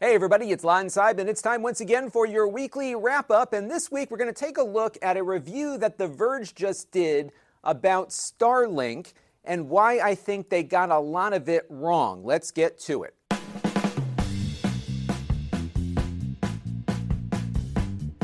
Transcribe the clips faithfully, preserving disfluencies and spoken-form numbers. Hey everybody, it's Lon Seidman. It's time once again for your weekly wrap-up, and this week we're going to take a look at a review that The Verge just did about Starlink and why I think they got a lot of it wrong. Let's get to it.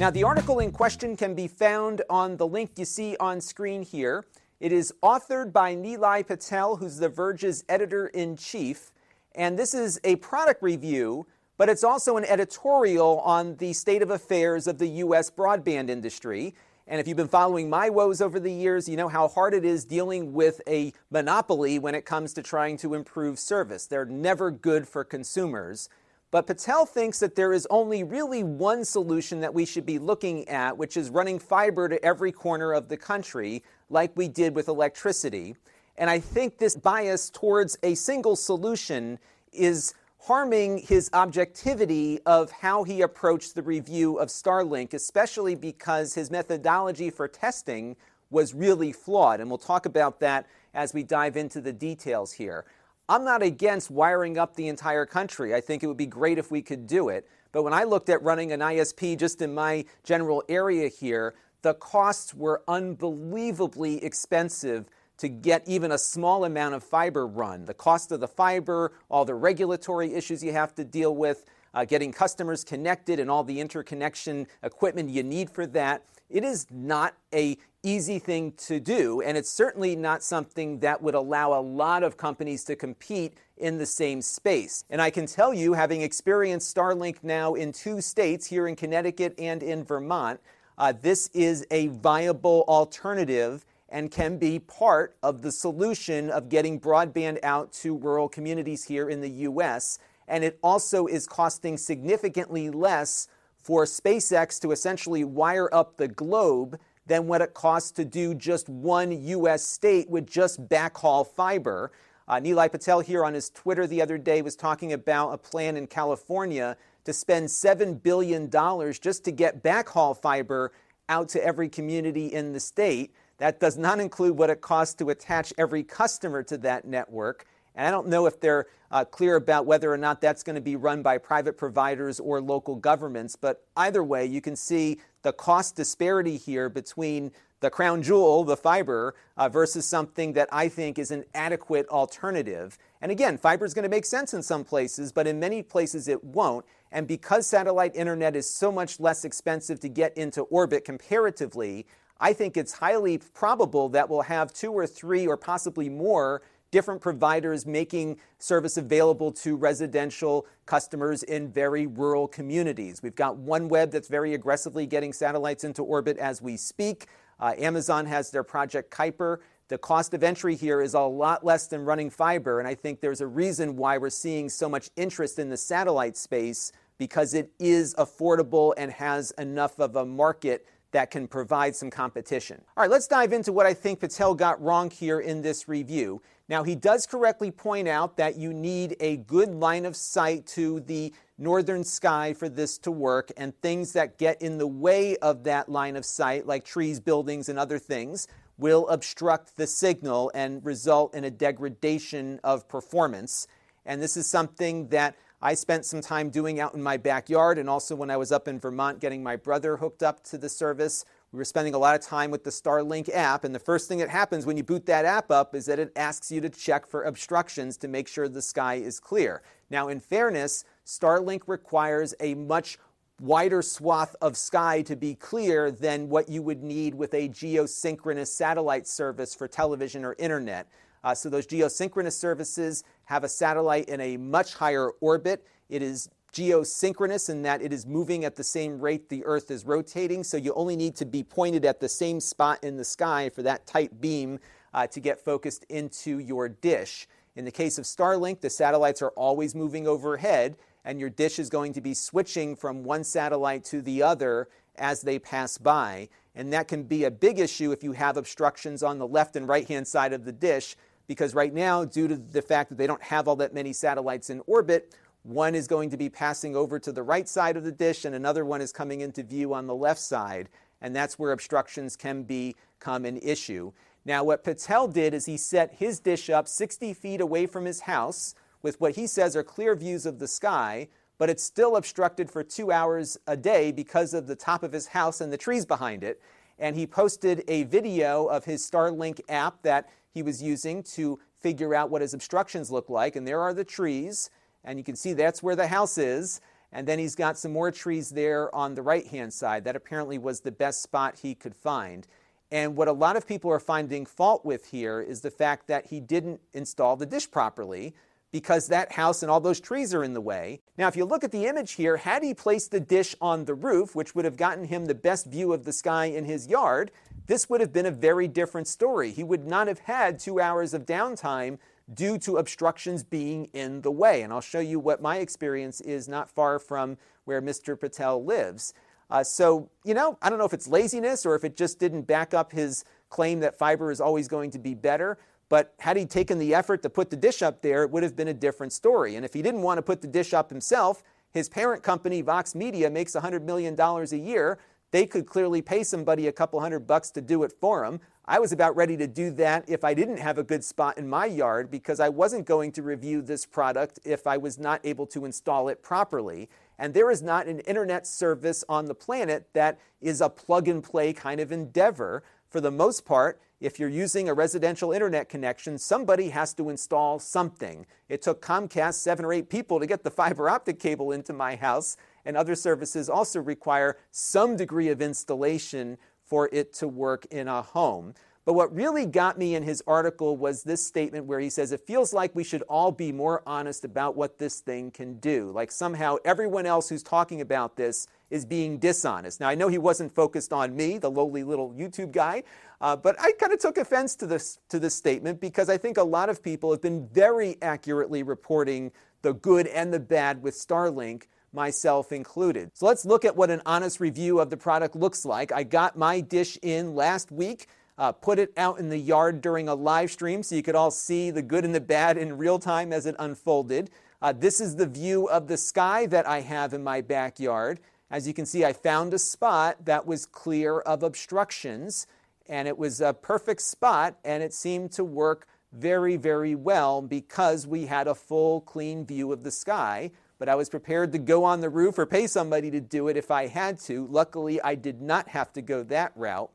Now, the article in question can be found on the link you see on screen here. It is authored by Nilay Patel, who's The Verge's editor-in-chief, and this is a product review, but it's also an editorial on the state of affairs of the U S broadband industry. And if you've been following my woes over the years, you know how hard it is dealing with a monopoly when it comes to trying to improve service. They're never good for consumers. But Patel thinks that there is only really one solution that we should be looking at, which is running fiber to every corner of the country, like we did with electricity. And I think this bias towards a single solution is harming his objectivity of how he approached the review of Starlink, especially because his methodology for testing was really flawed. And we'll talk about that as we dive into the details here. I'm not against wiring up the entire country. I think it would be great if we could do it. But when I looked at running an I S P just in my general area here, the costs were unbelievably expensive to get even a small amount of fiber run. The cost of the fiber, all the regulatory issues you have to deal with, uh, getting customers connected and all the interconnection equipment you need for that. It is not an easy thing to do, and it's certainly not something that would allow a lot of companies to compete in the same space. And I can tell you, having experienced Starlink now in two states, here in Connecticut and in Vermont, uh, this is a viable alternative and can be part of the solution of getting broadband out to rural communities here in the U S. And it also is costing significantly less for SpaceX to essentially wire up the globe than what it costs to do just one U S state with just backhaul fiber. Uh, Nilay Patel here on his Twitter the other day was talking about a plan in California to spend seven billion dollars just to get backhaul fiber out to every community in the state. That does not include what it costs to attach every customer to that network. And I don't know if they're uh, clear about whether or not that's going to be run by private providers or local governments. But either way, you can see the cost disparity here between the crown jewel, the fiber, uh, versus something that I think is an adequate alternative. And again, fiber is going to make sense in some places, but in many places it won't. And because satellite internet is so much less expensive to get into orbit comparatively, I think it's highly probable that we'll have two or three or possibly more different providers making service available to residential customers in very rural communities. We've got OneWeb that's very aggressively getting satellites into orbit as we speak. Uh, Amazon has their Project Kuiper. The cost of entry here is a lot less than running fiber, and I think there's a reason why we're seeing so much interest in the satellite space, because it is affordable and has enough of a market that can provide some competition. All right, let's dive into what I think Patel got wrong here in this review. Now, he does correctly point out that you need a good line of sight to the northern sky for this to work, and things that get in the way of that line of sight, like trees, buildings, and other things, will obstruct the signal and result in a degradation of performance. And this is something that I spent some time doing out in my backyard, and also when I was up in Vermont getting my brother hooked up to the service. We were spending a lot of time with the Starlink app, and the first thing that happens when you boot that app up is that it asks you to check for obstructions to make sure the sky is clear. Now, in fairness, Starlink requires a much wider swath of sky to be clear than what you would need with a geosynchronous satellite service for television or internet. Uh, so those geosynchronous services have a satellite in a much higher orbit. It is geosynchronous in that it is moving at the same rate the Earth is rotating, so you only need to be pointed at the same spot in the sky for that tight beam uh, to get focused into your dish. In the case of Starlink, the satellites are always moving overhead, and your dish is going to be switching from one satellite to the other as they pass by. And that can be a big issue if you have obstructions on the left and right-hand side of the dish, because right now, due to the fact that they don't have all that many satellites in orbit, one is going to be passing over to the right side of the dish and another one is coming into view on the left side. And that's where obstructions can become an issue. Now, what Patel did is he set his dish up sixty feet away from his house with what he says are clear views of the sky, but it's still obstructed for two hours a day because of the top of his house and the trees behind it. And he posted a video of his Starlink app that he was using to figure out what his obstructions look like. And there are the trees, and you can see that's where the house is. And then he's got some more trees there on the right-hand side. That apparently was the best spot he could find. And what a lot of people are finding fault with here is the fact that he didn't install the dish properly, because that house and all those trees are in the way. Now, if you look at the image here, had he placed the dish on the roof, which would have gotten him the best view of the sky in his yard, this would have been a very different story. He would not have had two hours of downtime due to obstructions being in the way. And I'll show you what my experience is not far from where Mister Patel lives. Uh, so, you know, I don't know if it's laziness or if it just didn't back up his claim that fiber is always going to be better. But had he taken the effort to put the dish up there, it would have been a different story. And if he didn't want to put the dish up himself, his parent company, Vox Media, makes one hundred million dollars a year. They could clearly pay somebody a couple hundred bucks to do it for him. I was about ready to do that if I didn't have a good spot in my yard, because I wasn't going to review this product if I was not able to install it properly. And there is not an internet service on the planet that is a plug-and-play kind of endeavor. For the most part, if you're using a residential internet connection, somebody has to install something. It took Comcast seven or eight people to get the fiber optic cable into my house, and other services also require some degree of installation for it to work in a home. But what really got me in his article was this statement where he says, it feels like we should all be more honest about what this thing can do. Like somehow everyone else who's talking about this is being dishonest. Now, I know he wasn't focused on me, the lowly little YouTube guy, uh, but I kind of took offense to this, to this statement, because I think a lot of people have been very accurately reporting the good and the bad with Starlink, myself included. So let's look at what an honest review of the product looks like. I got my dish in last week. Uh, put it out in the yard during a live stream so you could all see the good and the bad in real time as it unfolded. Uh, this is the view of the sky that I have in my backyard. As you can see, I found a spot that was clear of obstructions, and it was a perfect spot, and it seemed to work very, very well because we had a full, clean view of the sky. But I was prepared to go on the roof or pay somebody to do it if I had to. Luckily, I did not have to go that route.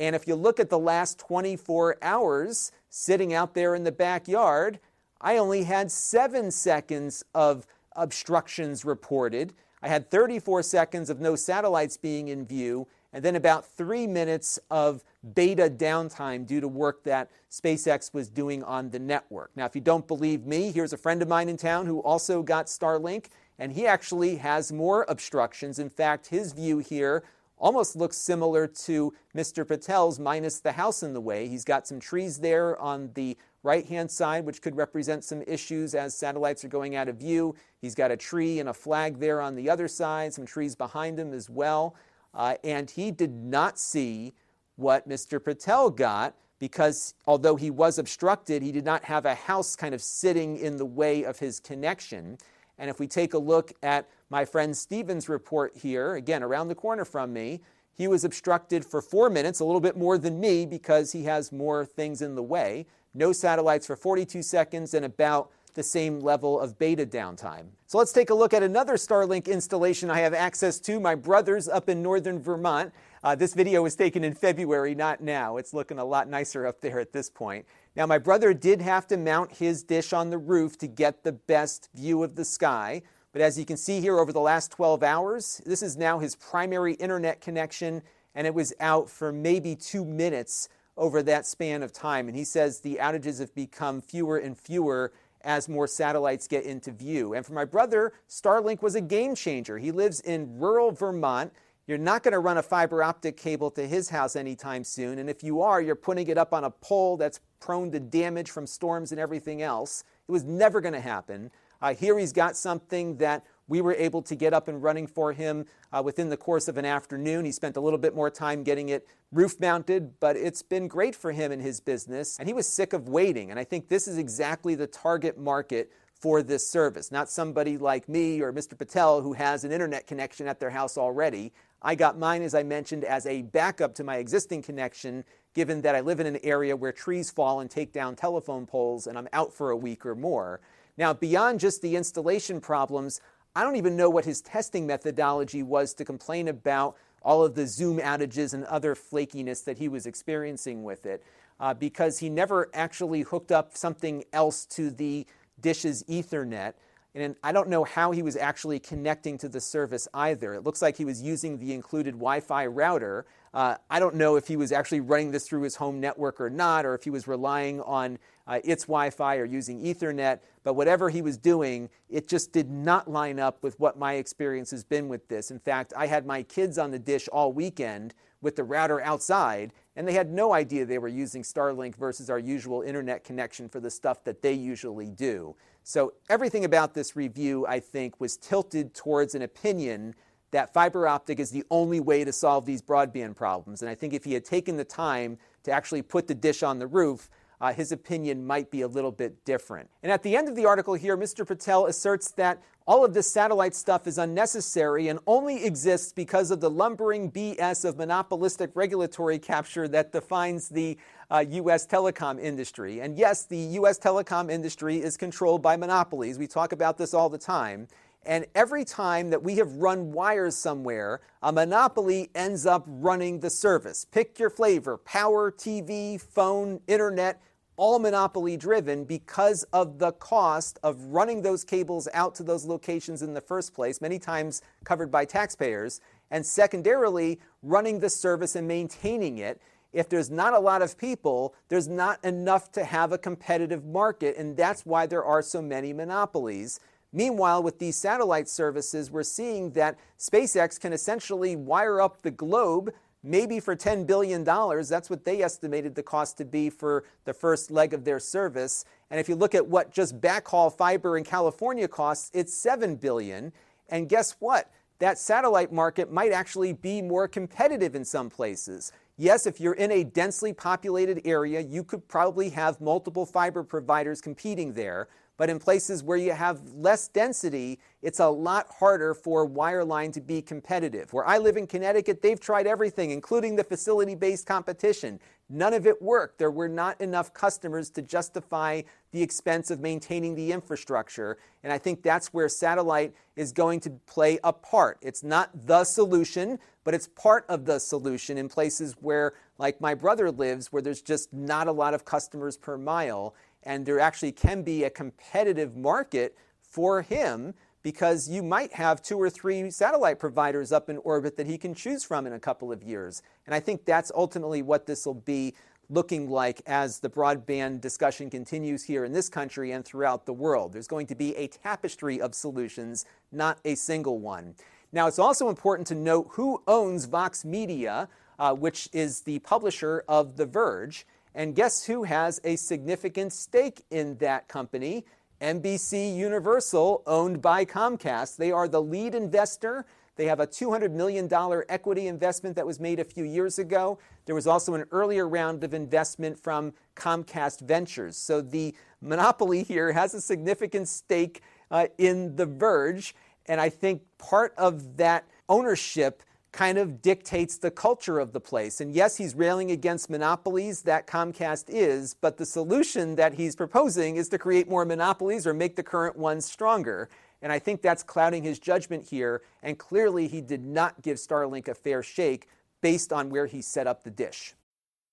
And if you look at the last twenty-four hours sitting out there in the backyard, I only had seven seconds of obstructions reported. I had thirty-four seconds of no satellites being in view, and then about three minutes of beta downtime due to work that SpaceX was doing on the network. Now, if you don't believe me, here's a friend of mine in town who also got Starlink, and he actually has more obstructions. In fact, his view here almost looks similar to Mister Patel's, minus the house in the way. He's got some trees there on the right-hand side, which could represent some issues as satellites are going out of view. He's got a tree and a flag there on the other side, some trees behind him as well. Uh, and he did not see what Mister Patel got, because although he was obstructed, he did not have a house kind of sitting in the way of his connection. And if we take a look at my friend Stephen's report here, again, around the corner from me, he was obstructed for four minutes, a little bit more than me because he has more things in the way. No satellites for forty-two seconds and about the same level of beta downtime. So let's take a look at another Starlink installation I have access to, my brother's up in northern Vermont. Uh, this video was taken in February, not now. It's looking a lot nicer up there at this point. Now, my brother did have to mount his dish on the roof to get the best view of the sky. But as you can see here, over the last twelve hours, this is now his primary internet connection, and it was out for maybe two minutes over that span of time. And he says the outages have become fewer and fewer as more satellites get into view. And for my brother, Starlink was a game changer. He lives in rural Vermont. You're not going to run a fiber optic cable to his house anytime soon, and if you are, you're putting it up on a pole that's prone to damage from storms and everything else. It was never going to happen. Uh, here he's got something that we were able to get up and running for him uh, within the course of an afternoon. He spent a little bit more time getting it roof mounted, but it's been great for him in his business, and he was sick of waiting, and I think this is exactly the target market for this service, not somebody like me or Mister Patel who has an internet connection at their house already. I got mine, as I mentioned, as a backup to my existing connection, given that I live in an area where trees fall and take down telephone poles, and I'm out for a week or more. Now, beyond just the installation problems, I don't even know what his testing methodology was to complain about all of the Zoom outages and other flakiness that he was experiencing with it, uh, because he never actually hooked up something else to the dish's Ethernet. And I don't know how he was actually connecting to the service either. It looks like he was using the included Wi-Fi router. Uh, I don't know if he was actually running this through his home network or not, or if he was relying on uh, its Wi-Fi or using Ethernet. But whatever he was doing, it just did not line up with what my experience has been with this. In fact, I had my kids on the dish all weekend with the router outside, and they had no idea they were using Starlink versus our usual internet connection for the stuff that they usually do. So everything about this review, I think, was tilted towards an opinion that fiber optic is the only way to solve these broadband problems. And I think if he had taken the time to actually put the dish on the roof, uh, his opinion might be a little bit different. And at the end of the article here, Mister Patel asserts that all of this satellite stuff is unnecessary and only exists because of the lumbering B S of monopolistic regulatory capture that defines the uh, U S telecom industry. And yes, the U S telecom industry is controlled by monopolies. We talk about this all the time. And every time that we have run wires somewhere, a monopoly ends up running the service. Pick your flavor: power, T V, phone, internet, all monopoly driven because of the cost of running those cables out to those locations in the first place, many times covered by taxpayers, and secondarily, running the service and maintaining it. If there's not a lot of people, there's not enough to have a competitive market, and that's why there are so many monopolies. Meanwhile, with these satellite services, we're seeing that SpaceX can essentially wire up the globe, maybe for ten billion dollars. That's what they estimated the cost to be for the first leg of their service. And if you look at what just backhaul fiber in California costs, it's seven billion dollars. And guess what? That satellite market might actually be more competitive in some places. Yes, if you're in a densely populated area, you could probably have multiple fiber providers competing there. But in places where you have less density, it's a lot harder for wireline to be competitive. Where I live in Connecticut, they've tried everything, including the facility-based competition. None of it worked. There were not enough customers to justify the expense of maintaining the infrastructure. And I think that's where satellite is going to play a part. It's not the solution, but it's part of the solution in places where, like my brother lives, where there's just not a lot of customers per mile. And there actually can be a competitive market for him because you might have two or three satellite providers up in orbit that he can choose from in a couple of years. And I think that's ultimately what this will be looking like as the broadband discussion continues here in this country and throughout the world. There's going to be a tapestry of solutions, not a single one. Now, it's also important to note who owns Vox Media, uh, which is the publisher of The Verge. And guess who has a significant stake in that company? N B C Universal, owned by Comcast. They are the lead investor. They have a two hundred million dollars equity investment that was made a few years ago. There was also an earlier round of investment from Comcast Ventures. So the monopoly here has a significant stake uh, in The Verge. And I think part of that ownership kind of dictates the culture of the place. And yes, he's railing against monopolies, that Comcast is, but the solution that he's proposing is to create more monopolies or make the current ones stronger. And I think that's clouding his judgment here, and clearly he did not give Starlink a fair shake based on where he set up the dish.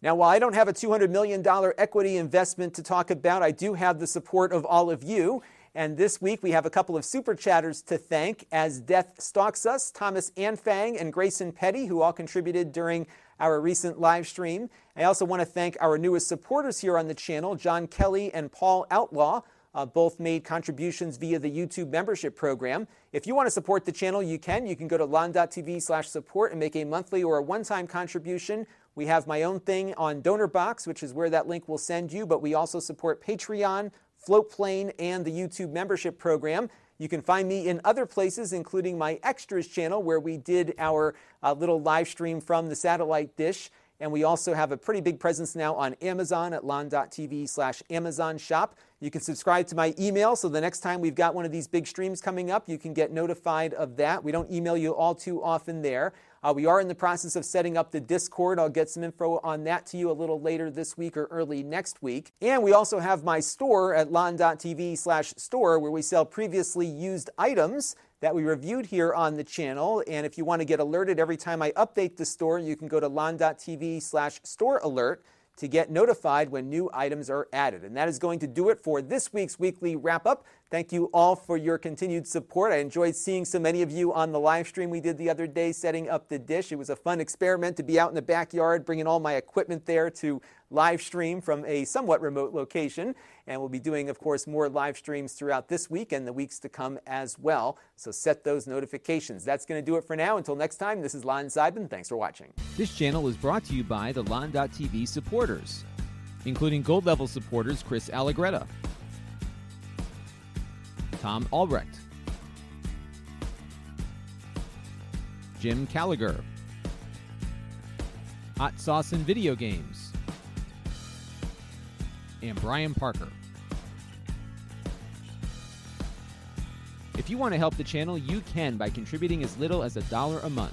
Now, while I don't have a two hundred million dollars equity investment to talk about, I do have the support of all of you. And this week, we have a couple of super chatters to thank. As Death Stalks Us, Thomas Anfang and Grayson Petty, who all contributed during our recent live stream. I also want to thank our newest supporters here on the channel, John Kelly and Paul Outlaw. Uh, both made contributions via the YouTube membership program. If you want to support the channel, you can. You can go to lon.tv slash support and make a monthly or a one-time contribution. We have my own thing on DonorBox, which is where that link will send you, but we also support Patreon, Floatplane, and the YouTube membership program. You can find me in other places, including my Extras channel, where we did our uh, little live stream from the satellite dish. And we also have a pretty big presence now on Amazon at lon dot t v slash Amazon shop. You can subscribe to my email, so the next time we've got one of these big streams coming up, you can get notified of that. We don't email you all too often there. Uh, we are in the process of setting up the Discord. I'll get some info on that to you a little later this week or early next week. And we also have my store at lon dot t v slash store, where we sell previously used items that we reviewed here on the channel. And if you want to get alerted every time I update the store, you can go to lon dot t v slash store alert to get notified when new items are added. And that is going to do it for this week's weekly wrap-up. Thank you all for your continued support. I enjoyed seeing so many of you on the live stream we did the other day setting up the dish. It was a fun experiment to be out in the backyard, bringing all my equipment there to live stream from a somewhat remote location. And we'll be doing, of course, more live streams throughout this week and the weeks to come as well. So set those notifications. That's going to do it for now. Until next time, this is Lon Seidman. Thanks for watching. This channel is brought to you by the Lon dot t v supporters, including gold level supporters Chris Allegretta, Tom Albrecht, Jim Callagher, Hot Sauce and Video Games, and Brian Parker. If you want to help the channel, you can by contributing as little as a dollar a month.